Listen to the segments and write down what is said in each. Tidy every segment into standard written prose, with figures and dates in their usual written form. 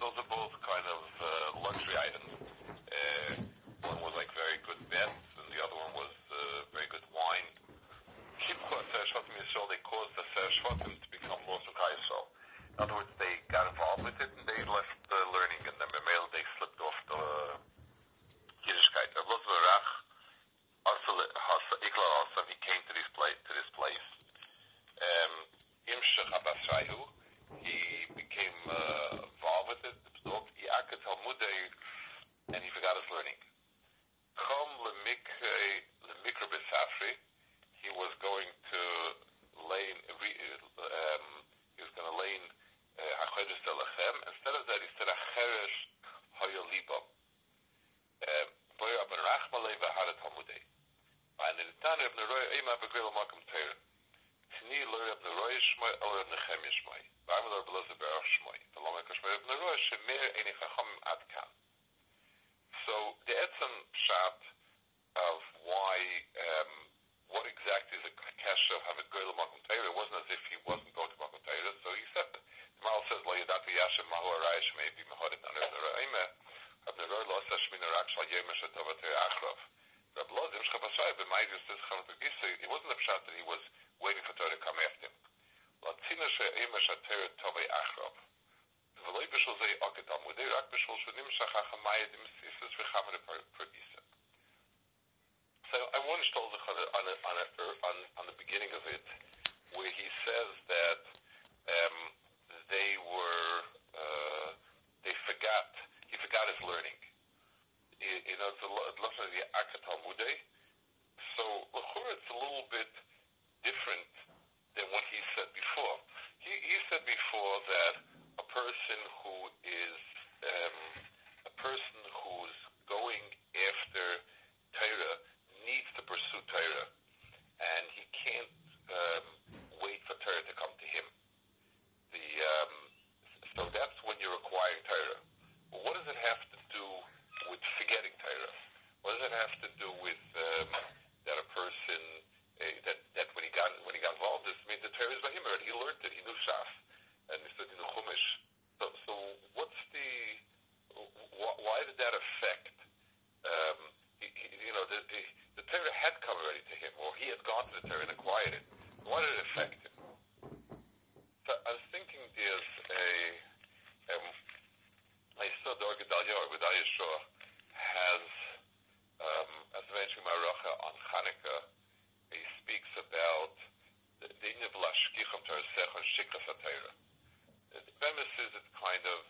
Those are both kind of luxury items. One was like very good bets, and the other one was very good wine. They caused the Shvatim to become laws of Israel. In other words, they got involved with it and they left the learning, and then they slipped off the Yiddishkeit. He came to this place. He became involved with it, and he forgot his learning. He was going to lay in HaChodesh Elechem. Instead of that, he said HaCheresh HaYolibam. So the Etzem Pshat of why, what exactly is a Kesha of having Goyal Makom Torah? It wasn't as if he wasn't going to Makom Torah, so he said, the Maal says, La Yadatu Yashem Mahu Araish Mebi Mehodim Naner Naraimeh, Abneror Lo Sash Min Arak Shal Yemesh Atavatir Achrov. Rabbi Lozim Shkabashai, B'maydius Tis Chanot Begisa, it wasn't a Pshat that he was waiting for Torah to come after him. La Tzina Shei Yemesh Atavatir Tovei Achrov. V'loi Bishul Zei Okedam, Udei Rak Bishul Shunim Shachach Hamayadim Sisus V'chamere Pergisa. So I want to start on the beginning of it, where he says that he forgot his learning. It's a the Akatalmude. So it's a little bit different than what he said before. He said before that a person who's going after Torah needs to pursue Torah, and he can't wait for Torah to come to him. So that's when you're acquiring Torah. Well, what does it have to do with forgetting Torah? What does it have to do with that a person that when he got involved, this means the Torah is by him already. He learned it. He knew Shas and he studied the Chumash. So what's why did that affect? The Torah had come already to him, or he had gone to the Torah and acquired it. Why did it affect him? So I was thinking there's I saw the Gedal Yohr with Ayeshua has, as mentioned by Rocha on Hanukkah, he speaks about the Inyan of Lashkich of Torah Sech and Shikras HaTorah. The premise is it's kind of,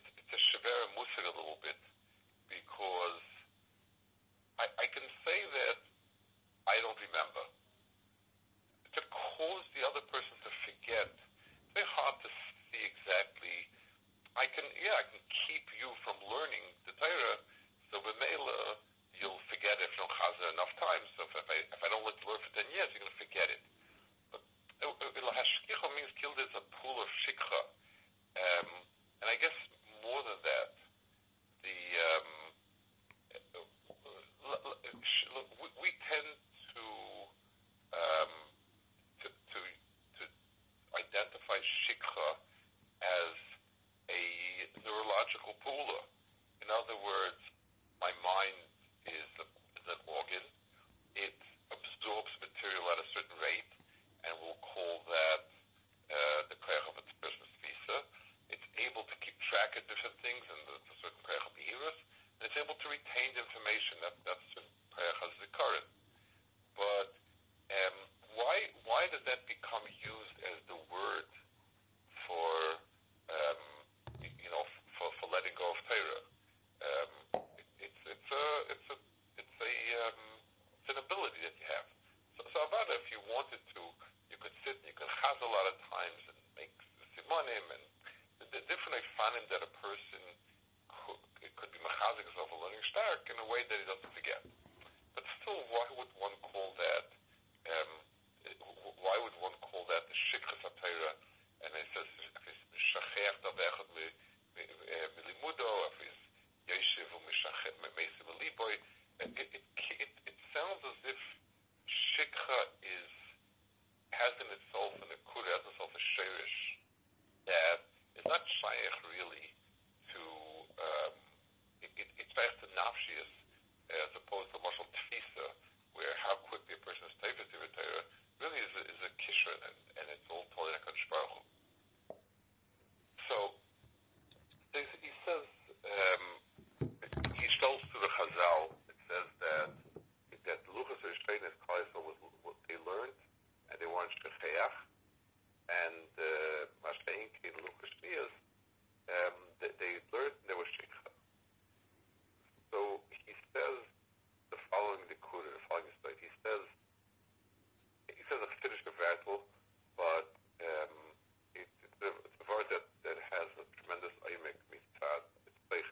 it's a Shevera Musar a little bit, because I can say that I don't remember. To cause the other person to forget, it's very hard to see exactly. I can keep you from learning the Torah, so b'meila you'll forget if you don't chazer enough times. So if I don't let you learn for 10 years, you're going to forget it. But hashkicha means killed is a pool of shikha. And I guess more than that, we tend to identify shikha as a neurological pooler. In other words, my mind is an organ. It absorbs material at a certain rate, and we'll call that the koach of its person's visa. It's able to keep track of different things and the certain koach of the iris, and it's able to retain the information. That's but why does that become used as the word for for letting go of Torah? It's an ability that you have. So about if you wanted to, you could sit and you could chaz a lot of times and make simonim and the different fanim that a person could be machazik of a learning stark in a way that he doesn't forget. But still, why would one call that? has in itself an akudah, has in itself a sheirish that is not shaykh really to it's shaykh to nafshius as opposed to mashal tfisa, where how quickly a person is tefis to Torah really is a kishur and it's all Torah and HaKadosh Baruch Hu. So he says he tells to the Chazal. It says that Luchas Rishon is Klaisel with what they learned. And they weren't Shecheach, and Masha'inki and Luchas Shmiyas, they learned and they were Shekha. So he says the following Nikudah, the following story. He says a Chiddush Gevertel, but it's a word that has a tremendous oimek mitzad. It's like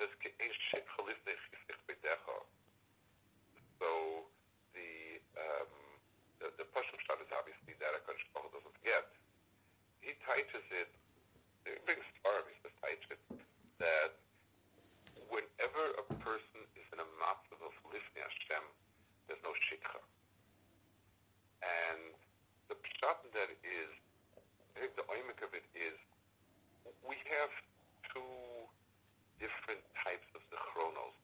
there's ein Shekha lifnei chisich beidecha. So the Pashup Shad is obviously that HaKadosh Baruch Hu doesn't get. He teaches it, it brings far, he says, teaches that whenever a person is in a matzah of Lifnei Hashem, there's no shikha. And the pshat that is, I think the oimik of it is, we have two different types of zichronos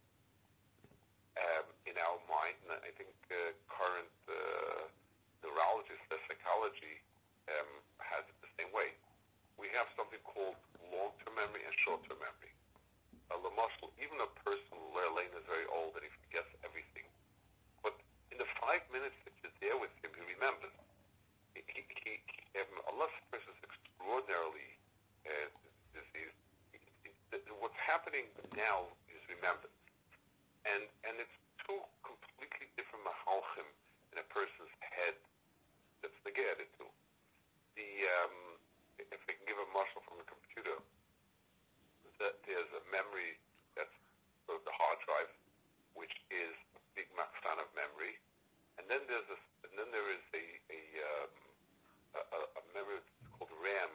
in our mind, and I think current neurologists, the psychology has it the same way. We have something called long-term memory and short-term memory. Even a person who is very old and he forgets everything, but in the 5 minutes that you're there with him, he remembers. Unless a person is extraordinarily diseased, what's happening now is remembered, and it's two completely different mahalchim in a person's head. That's the Gera too. If we can give a marshal from the computer, that there's a memory that's sort of the hard drive, which is a big maxan of memory, and then there is a memory that's called RAM,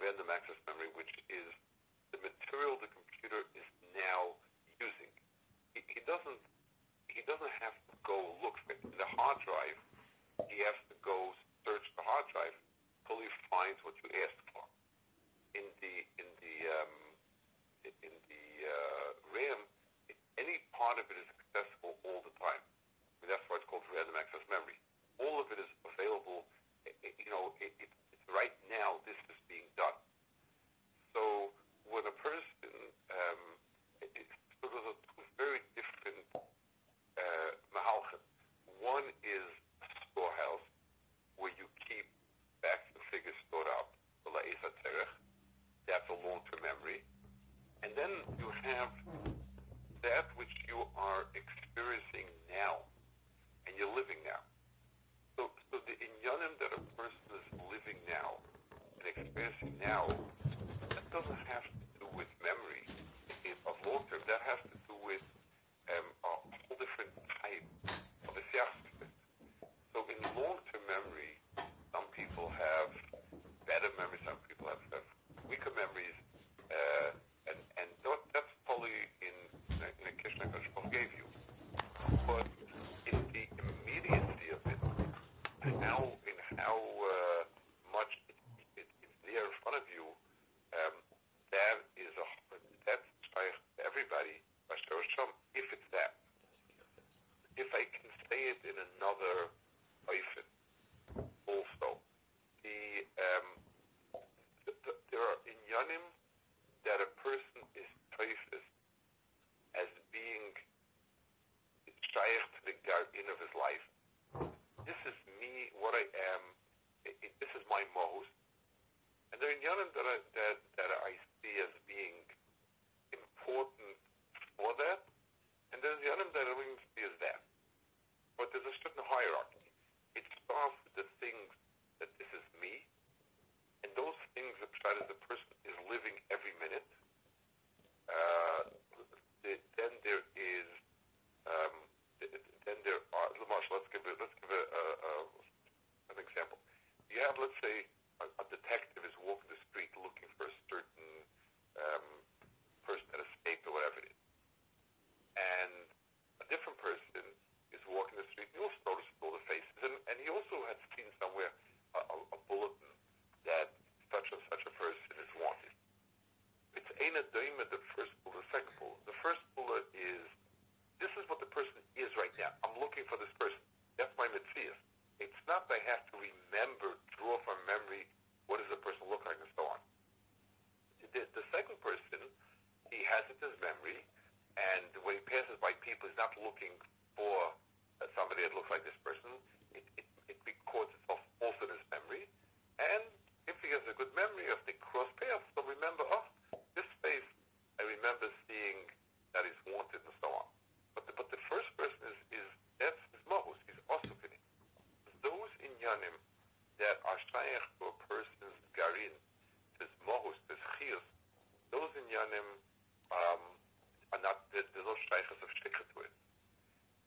random access memory, which is the material the computer is now using. He doesn't have to go look for it. In the hard drive, he has to go search the hard drive till he finds what you asked for. In the RAM, any part of it is accessible all the time. I mean, that's why it's called random access memory. All of it is available. It's right now. This is being done. So when a person, those are two very different mahalchim. One is a storehouse where you keep facts and figures stored up, that's a long-term memory. And then you have that which you are experiencing now, and you're living now. So the inyanim that a person is living now and experiencing now, that doesn't have to do with memory of long-term. That has to do with a whole different type of a siyasvit. So in long-term memory, some people have better memory, some people have weaker memories, and that's probably in a kishna Kashmir gave you. But in the immediacy of it, in how much it's there in front of you, that's everybody, if it's that. If I can say it in another hyphen, also, there are inyanim that a person is taifis as being shaykh to the garden of his life. This is me, what I am. This is my mohus. And there are inyanim that I see as being important for that, and there's the other that I don't even see as that. But there's a certain hierarchy. It starts with the things that this is me, and those things that the person is living every minute. Then there are. Let's give an example. You have, let's say, a detective is walking the street looking for a certain person that escaped or whatever it is. And a different person is walking the street, he also notices all the faces, and he also had seen somewhere Hechsher to a person's garin, this mohus, this chiyus, those in Yanim are not, there's no shaykhs of shtickah to it.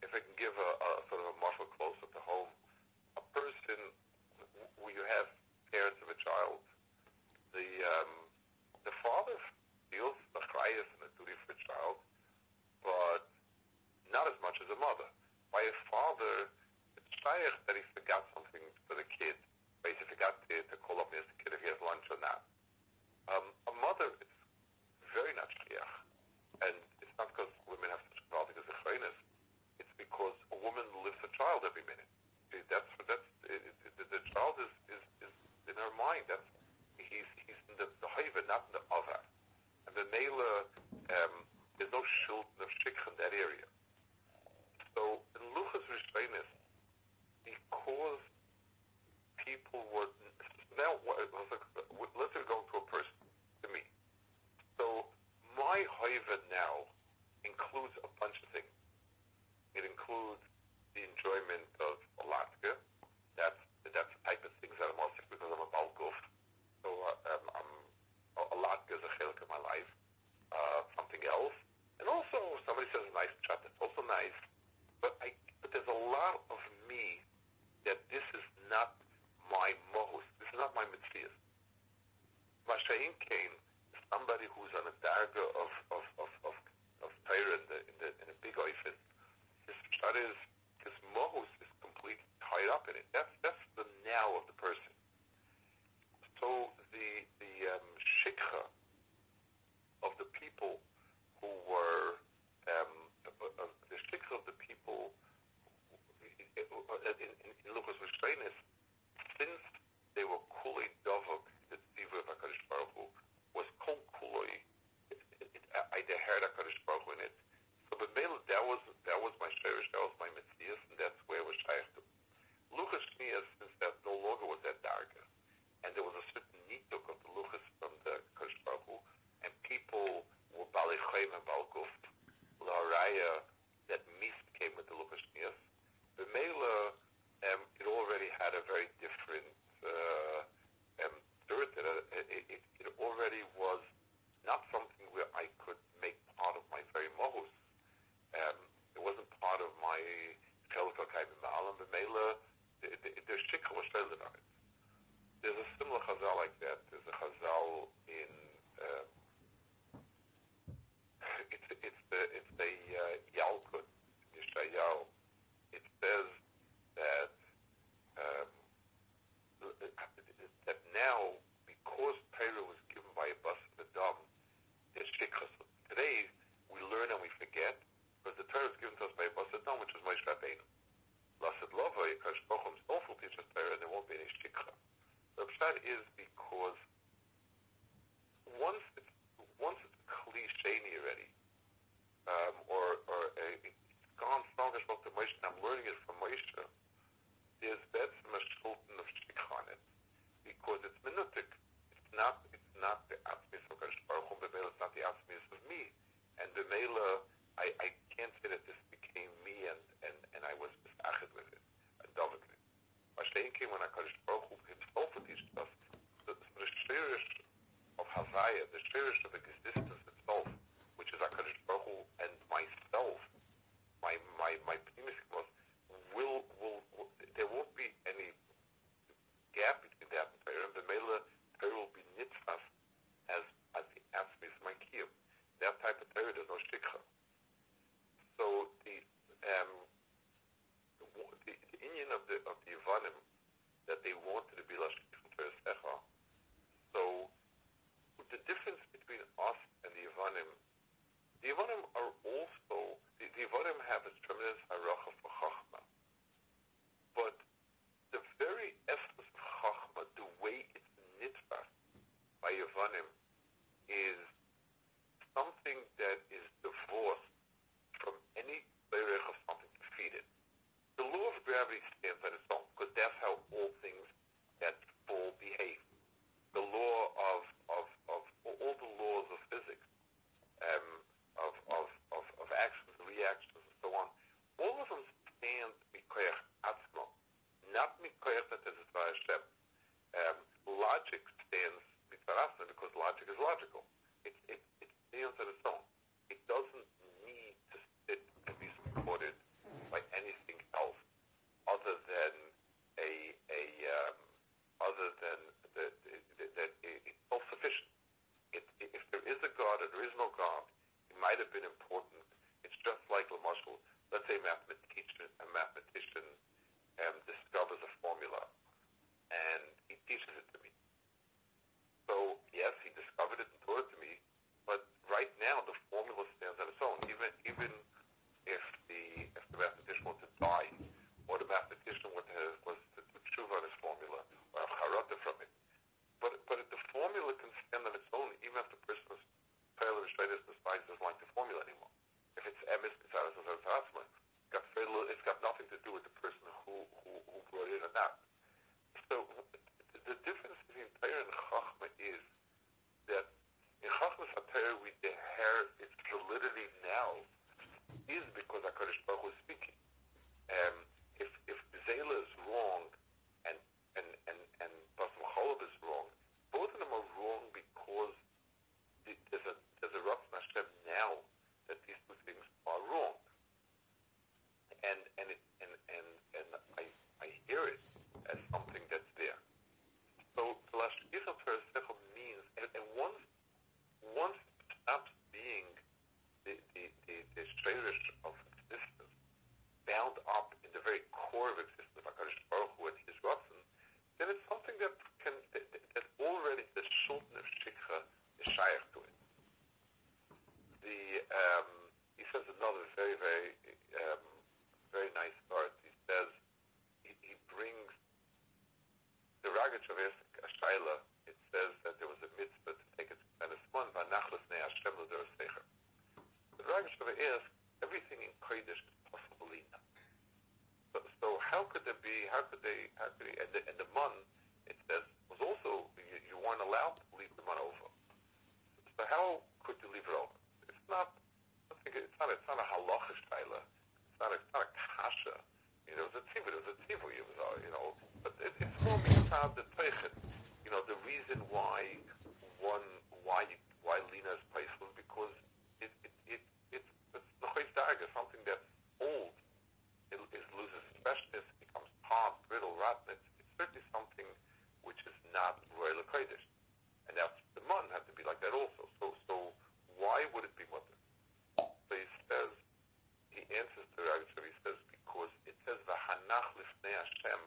If I can give a sort of a marshal closer to home, a person where you have parents of a child, the father feels the chayas and the duty for a child, but not as much as a mother. By a father, it's shaykh that he forgot something for the kid. Basically, forgot to call up his kid if he has lunch or not. A mother, it's very not shaykh. And it's not because women have such quality as achrenis. It's because a woman lives a child every minute. The child is in her mind. That's he's in the haiva, not in the other. And the mela, there's no shield of shikha in that area. So in Luchas Rishreinis, because people were now, let's say going to a person, to me. So my haiva now includes a bunch of things. It includes the enjoyment of Alaska. That's the type of things that I'm also because I'm a balguf. So Alaska is a chelik of my life. Something else, and also somebody says a nice chat. That's also nice. But there's a lot of me that this is not my mohus. This is not my mitzvahs. Mashayin Kain is somebody who's on a darga of Torah in a big office. His mohus is completely tied up in it. That's the now of the person. So the shikha of the people who were the shikha of the people in Luchas Rishreinis, since they were kulei davok, the tzivur of HaKadosh Baruch Hu was kol kuloi. I heard HaKadosh Baruch Hu in it. So the male, that was my shirish, that was my metzias, and that's where it was shaykh to. Luchas Shnias, since that no longer was that darga, and there was a certain nituk of the luchas from the Kadosh Baruch Hu, and people were balei chaim and balguf, la'araya, that mist came with the Luchas Shnias. The male, it already had a very different dirt, it already was not something where I could make part of my very mohus. It wasn't part of my chelka kaibim ma'alam b'meila. The shikha was shailen on it. There's a similar chazal like that. There's a chazal in it's the Yalkut Yishayal. It says that that now because Torah was given by a bus of the dam, there's shikha. So today we learn and we forget. But the Torah is given to us by Moshe Adam, which is Moshe Rabbeinu. Lasset Lava, Yekash Bochum, also teaches Torah, and there won't be any shikha. The pshat is because once it's cliche already, it's gone stronger to Moshe, and I'm learning it from Moshe, there's that's a shulton of shikha on it, because it's minutic. It's not the atzmis of Kadosh Baruch Hu, it's not the atzmis of me, and the mela. I can't say that this became me and I was misached with it, adored it. Mashiach came when HaKadosh Baruch Hu himself would teach us the shirish of Havaya, the shirish of existence itself, which is HaKadosh Baruch Hu and myself, my premise was, will there won't be any gap between that and Torah, and the Mela Torah will be nitzvah as the aspect of my kiyum. That type of Torah does no shikha. So the Indian of the Yevanim that they wanted to be Lashikha Torah Secha. So the difference between us and the Yevanim are also the Yevanim have a tremendous haracha for Chachma, but the very essence of Chachma, the way it's nitzvah by Yevanim, is something that is divorced from any berech of something to feed it. The law of gravity stands on its own, because that's how all things that fall behave. The law of all the laws of physics, of actions, reactions, and so on, all of them stand mikoyach atzmo, not mikoyach that is by Hashem. logic stands mitzvah, because logic is logical. It stands on its own. It doesn't need to sit and be supported by anything else other than it's self-sufficient. If there is a God or there is no God, it might have been important. It's just like Lamashal. Let's say a mathematician discovers a formula, and he teaches it to me. So, yes, he discovered it and taught it to me, but right now the formula stands on its own. Even if the mathematician were to die, or the mathematician was to do tshuva on his formula, or have charata from it. But if the formula can stand on its own, even if the person is fairly restrained, doesn't like the formula anymore. If it's emes, it's got nothing to do with the person who brought it in or not. So the difference between Torah and Chachma is that in Chachma's Torah we inherit its validity now is because HaKadosh Baruch Hu is speaking. If Zayla is wrong and Basam Cholov is wrong, both of them are wrong because there's a Ratzon Hashem now that these two things are wrong. And I hear it as something that's there. So Lashkisa Perasechum means, and once it stops being the straightest of existence, bound up in the very core of existence of HaKadosh Baruch Hu and his Ratzon, then it's something that already the Shulton of Shikha is shayach to it. He says another very, very, very nice part. He says he brings the Ragach of Esek Ashayla. It says that there was a mitzvah to take it to Panisman, Vanachlas Ne Hashem L'Der Secher. The Ragach of Esek, everything in Kodesh is possible now. So how could there be? How could they? And the man, it says, was also you weren't allowed to leave the man over. So how could you leave it over? It's not a halachish shayla. It's not a kasha. You know, it was a tzibur. It was, but it's more mitzad the teichet. You know, the reason why lina is paisel because it's nochis darga, something that's old. It loses its freshness, becomes hard, brittle, rotten. It's certainly something which is not royal kodesh, and that's the man had to be like that also. So why would it be mutter? So he says, he answers the Rav, so he says, because it says, V'hanach lifnei Hashem,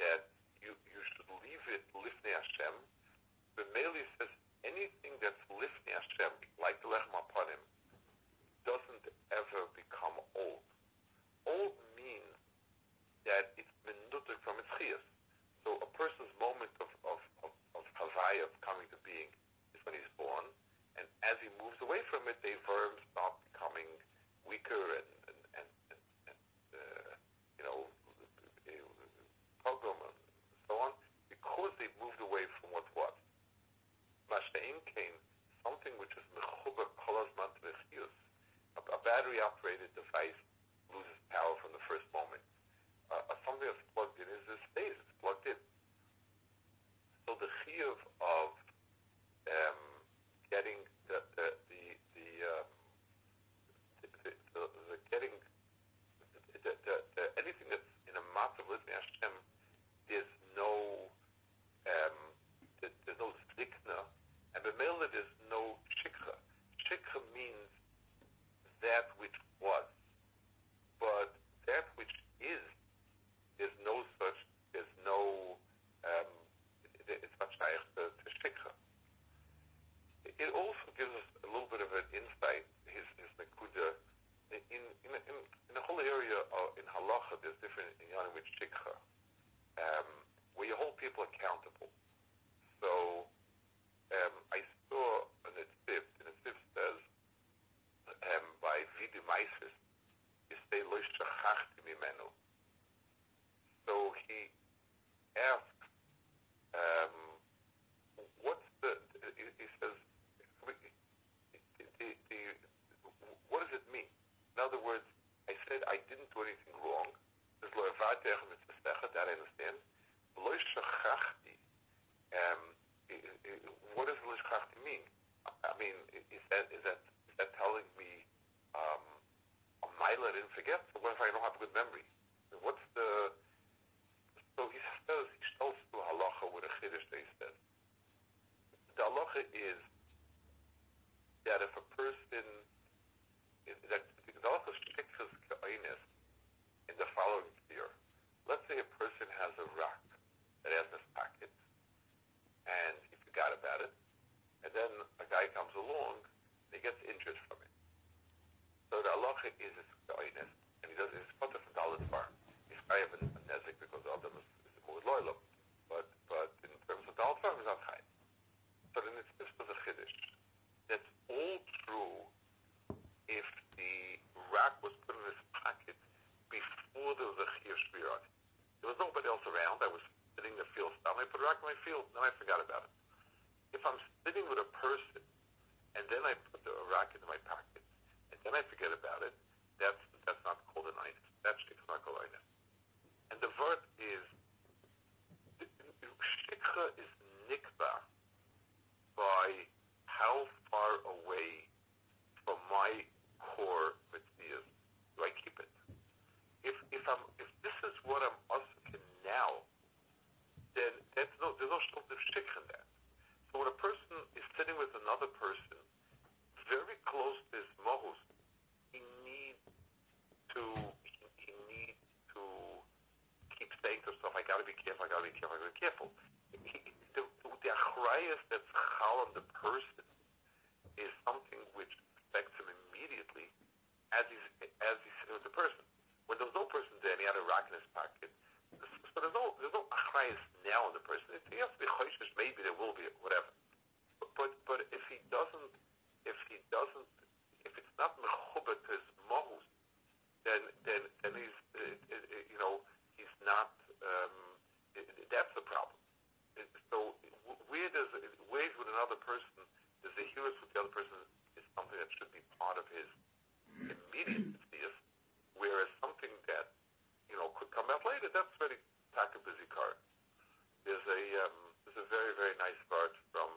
that you should leave it lifnei Hashem. But merely says, anything that's lifnei Hashem, like the lechem apanim, doesn't ever become old. Old means that it's menutek from its chiyas. So a person's moment of havaya, of coming to being, is when he's born. And as he moves away from it, the verbs start becoming weaker and pogrom and so on, because they've moved away from what was. Masha'im came, something which is mechuba kolazman t'vechius. A battery-operated device loses power from the first moment. Something that's plugged in is this space. It's plugged in. So the chiyuv of getting the anything that's in a matzah with Hashem, there's no zikna, and b'meila there's no shikha. Shikha means that which was, but that which is, it's not shayach to shikha. It also gives us a little bit of an insight, his nekuda, in the whole area in halacha, there's different inyanim with shikha, where you hold people accountable. So, I saw in a tip says, by Vidi Maisis, you say, lo shachachti mimenu. So he asked, he says, what does it mean? In other words, I said I didn't do anything wrong. That I understand. didn't forget? What if I don't have a good memory? What's the... So he says, Ishtal to halacha with a chiddush that he says. The halacha is that if a person... that the halacha shtichas ka'inus in the following year. Let's say a person has a rock that has in his pocket, and he forgot about it, and then a guy comes along, and he gets interest from it. So the halacha is his ka'inus, and he does his potter from Dalit Bar. He's chayav in Nezik because the Adam is more loyal, but in terms of Dalit Bar, he's not chayav. So then it's just as a chiddush. That's all true if the rock was put in his pocket before there was a chiyuv shmir on it. There was nobody else around. I was sitting in the field. I put a rock in my field, then I forgot about it. If I'm sitting with a person, and then I put a rock into my pocket, and then I forget about it, that's not called an inus. That's not called an inus. And the word is, shikha is nikba by how far away from my core mitzvahs do I keep it? If this is what I'm asking now, then there's no short of shikh in that. So when a person is sitting with another person very close to his mohus, he needs to keep saying to himself, I gotta be careful. The achrayas that's chal on the person is something which affects him immediately as he's sitting with the person. When there was no person there and he had a rock in his pocket, so there's no achrayus now on the person. He has to be choishes, maybe there will be, whatever. But if it's not mechubah to his mohus, then he's he's not. That's the problem. So where with another person does the hewis with the other person is something that should be part of his immediate theist. Whereas something that, could come out later, that's very taka bizikar. There's a very, very nice part from,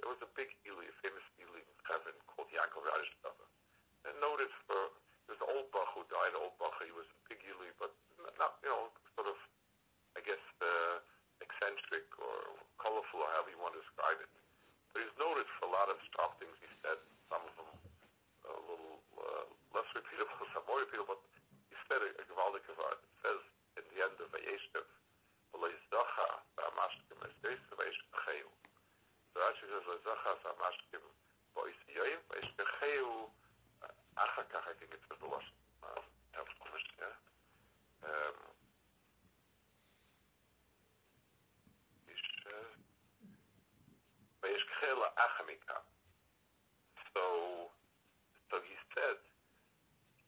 there was a big Eli, a famous Eli in Chevron called Yaakov Rajastava. And noted for, there's an old Bach who died, he was a big Eli, but not, sort of, I guess, eccentric or colorful, or however you want to describe it. But he's noted for a lot of sharp things he said, some of them a little less repeatable, some more repeatable, but a Gavaldik of art says in the end of Vayeshdev, Leizdacha Samashkim Esdeisv Vayeshdechayu. So Rashi says Leizdacha Samashkim Boisiyoyim Vayeshdechayu. Achakach, I think it says the last. Vayeshdechayu Achamika. So he said.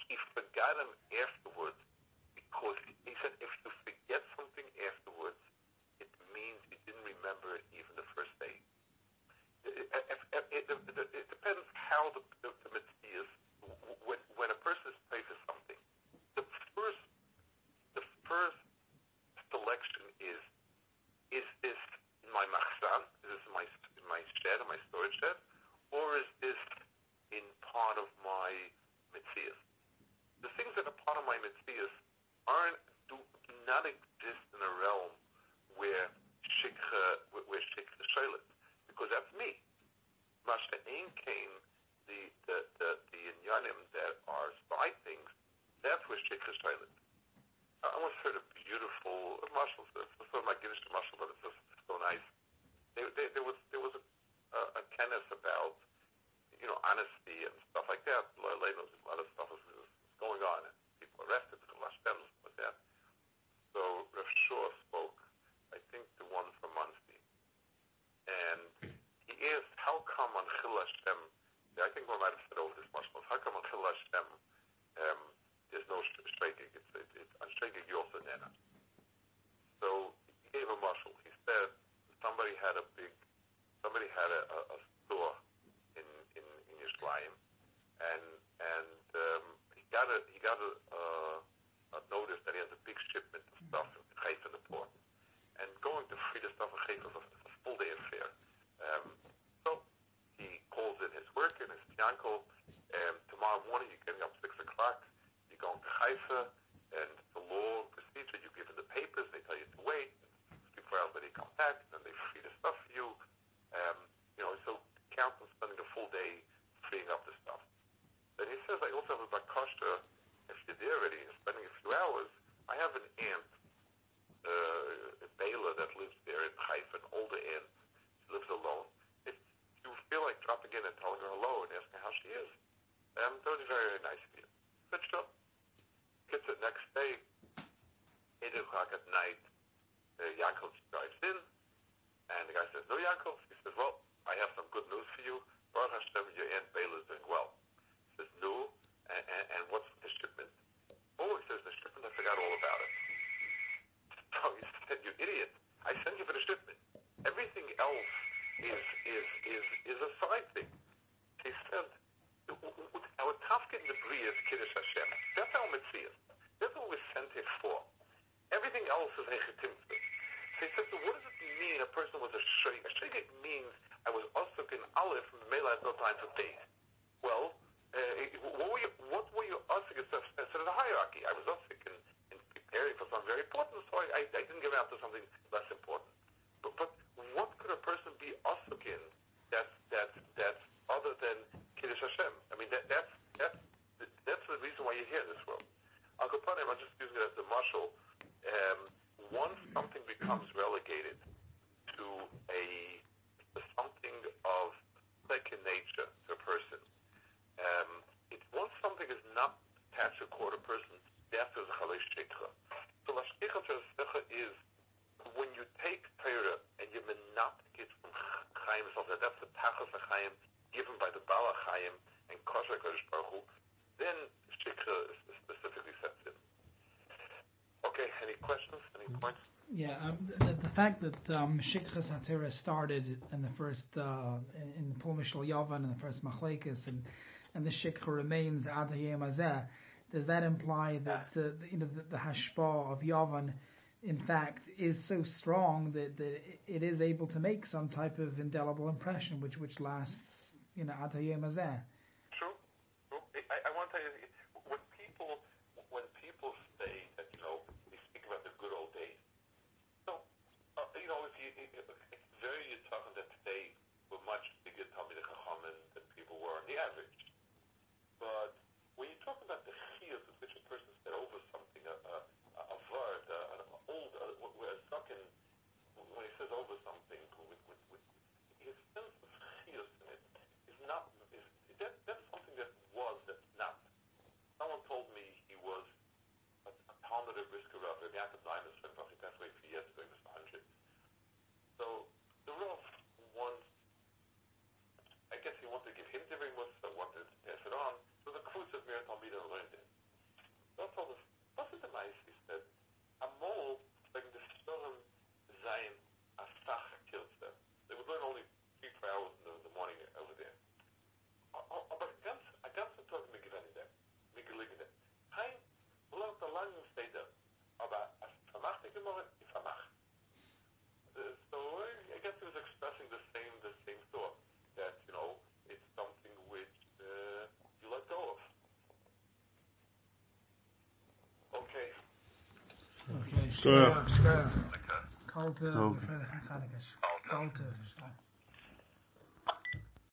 He forgot him afterwards because he said if you forget something afterwards, it means you didn't remember it even the first day. It depends how the mitzvah is. When a person is paid for something, the first selection is this in my machzan? Is this in my shed, in my storage shed, or is this in part of my mitzvah? The things that are part of my mitzvahs do not exist in a realm where shikha shailit, because that's me. Masha Ein Kain, the inyanim that are spy things, that's where shikha shailit. I once heard a beautiful mashal. It's sort of my Giddish mashal, but it's just so nice. There was a kenes about honesty and stuff like that. A lot of stuff was going on, and people arrested, and lost them, and that. So Rav Shaw spoke, I think the one from Muncie, and he asked, how come on Chil Hashem, I think we might have said over this much, but how come on Chil Hashem, there's no shregig, it's on shregig also nena. So he gave a mashal. He said, somebody had a store in Yerushalayim, and He got a notice that he has a big shipment of stuff in Haifa, the port, and going to free the stuff in Haifa is a full day affair. So he calls in his worker and his uncle. Tomorrow morning you're getting up 6 o'clock. You're going to Haifa. free the stuff for you. So count on spending a full day freeing up the stuff. And he says, I also have a bakashta, if you're there already, spending a few hours. I have an aunt, a Baila that lives there in Haifa, an older aunt. She lives alone. If you feel like dropping in and telling her hello and asking how she is, that would be very, very nice of you. But sure. Gets it next day, 8 o'clock at night, Yaakov drives in, and the guy says, no, Yaakov. He says, well, I have some good news for you. Baruch Hashem, your Aunt Baila is doing well. He says, no, and what's the shipment? Oh, he says, the shipment, I forgot all about it. So he said, you idiot, I sent you for the shipment. Everything else is a side thing. He said, our tafkid in the Bria is Kiddush Hashem. That's our Metzias. That's what we're sent here for. Everything else is Hechetimtze. So he said, so what does it mean a person was a Sheikh? A Sheikh means I was Osuk in Aleph and Mela at no time to date. Well, what were you Osuk instead of the hierarchy? I was Osuk in preparing for something very important, so I didn't give out to something less important. But what could a person be Osuk in that's other than Kiddush Hashem? I mean, that's the reason why you're here in this world. Al Kapanim, I'm just using it as the marshal. Once something becomes relegated to something of second nature to a person, once something is not attached to a core to a person, that is Chalei Shikha. So Lashikha Shikha is when you take Torah and you menaptik it from Chaim, that's the Tachas HaChaim, given by the Baal HaChaim and Kosher HaKadosh Baruch Hu, then Shikha is specifically set in. Okay, any questions, any points? Yeah, the fact that Shikha's HaTorah started in the first, in the Pul Mishal Yavan, in the first Machlekes, and the Shikha remains Ad HaYom Hazeh, does that imply that the Hashpah of Yavan, in fact, is so strong that it is able to make some type of indelible impression, which lasts, Ad HaYom Hazeh? True. I want to tell you, when people say that, we speak about the good old days. So, it's very talking that today we're much bigger Talmidei Chachamim than people were on the average. But when you talk about the chiyuv with which a person said over something, a word, when he says over something, with his sense of chiyuv in it is not. That's something that was, that's not. Someone told me he was a Talmud of Brisker Rav, and Yaakov Zion, he passed away 3 years ago, he was 100. So the Rav once, I guess he wanted to give him the ring, so wanted to pass it on. So the Kvutz of Mir Talmida learned it. So I told him, what's the demise? He said, Amol, like the Shurim Zion, Asach kills them. They would learn only 3 hours in the morning over there. But I got to talk to Migdalini there. Hey, look, the line will stay there. But so I guess he was expressing the same thought that it's something which you let go of. Okay. Sure. Called the Hanukkah.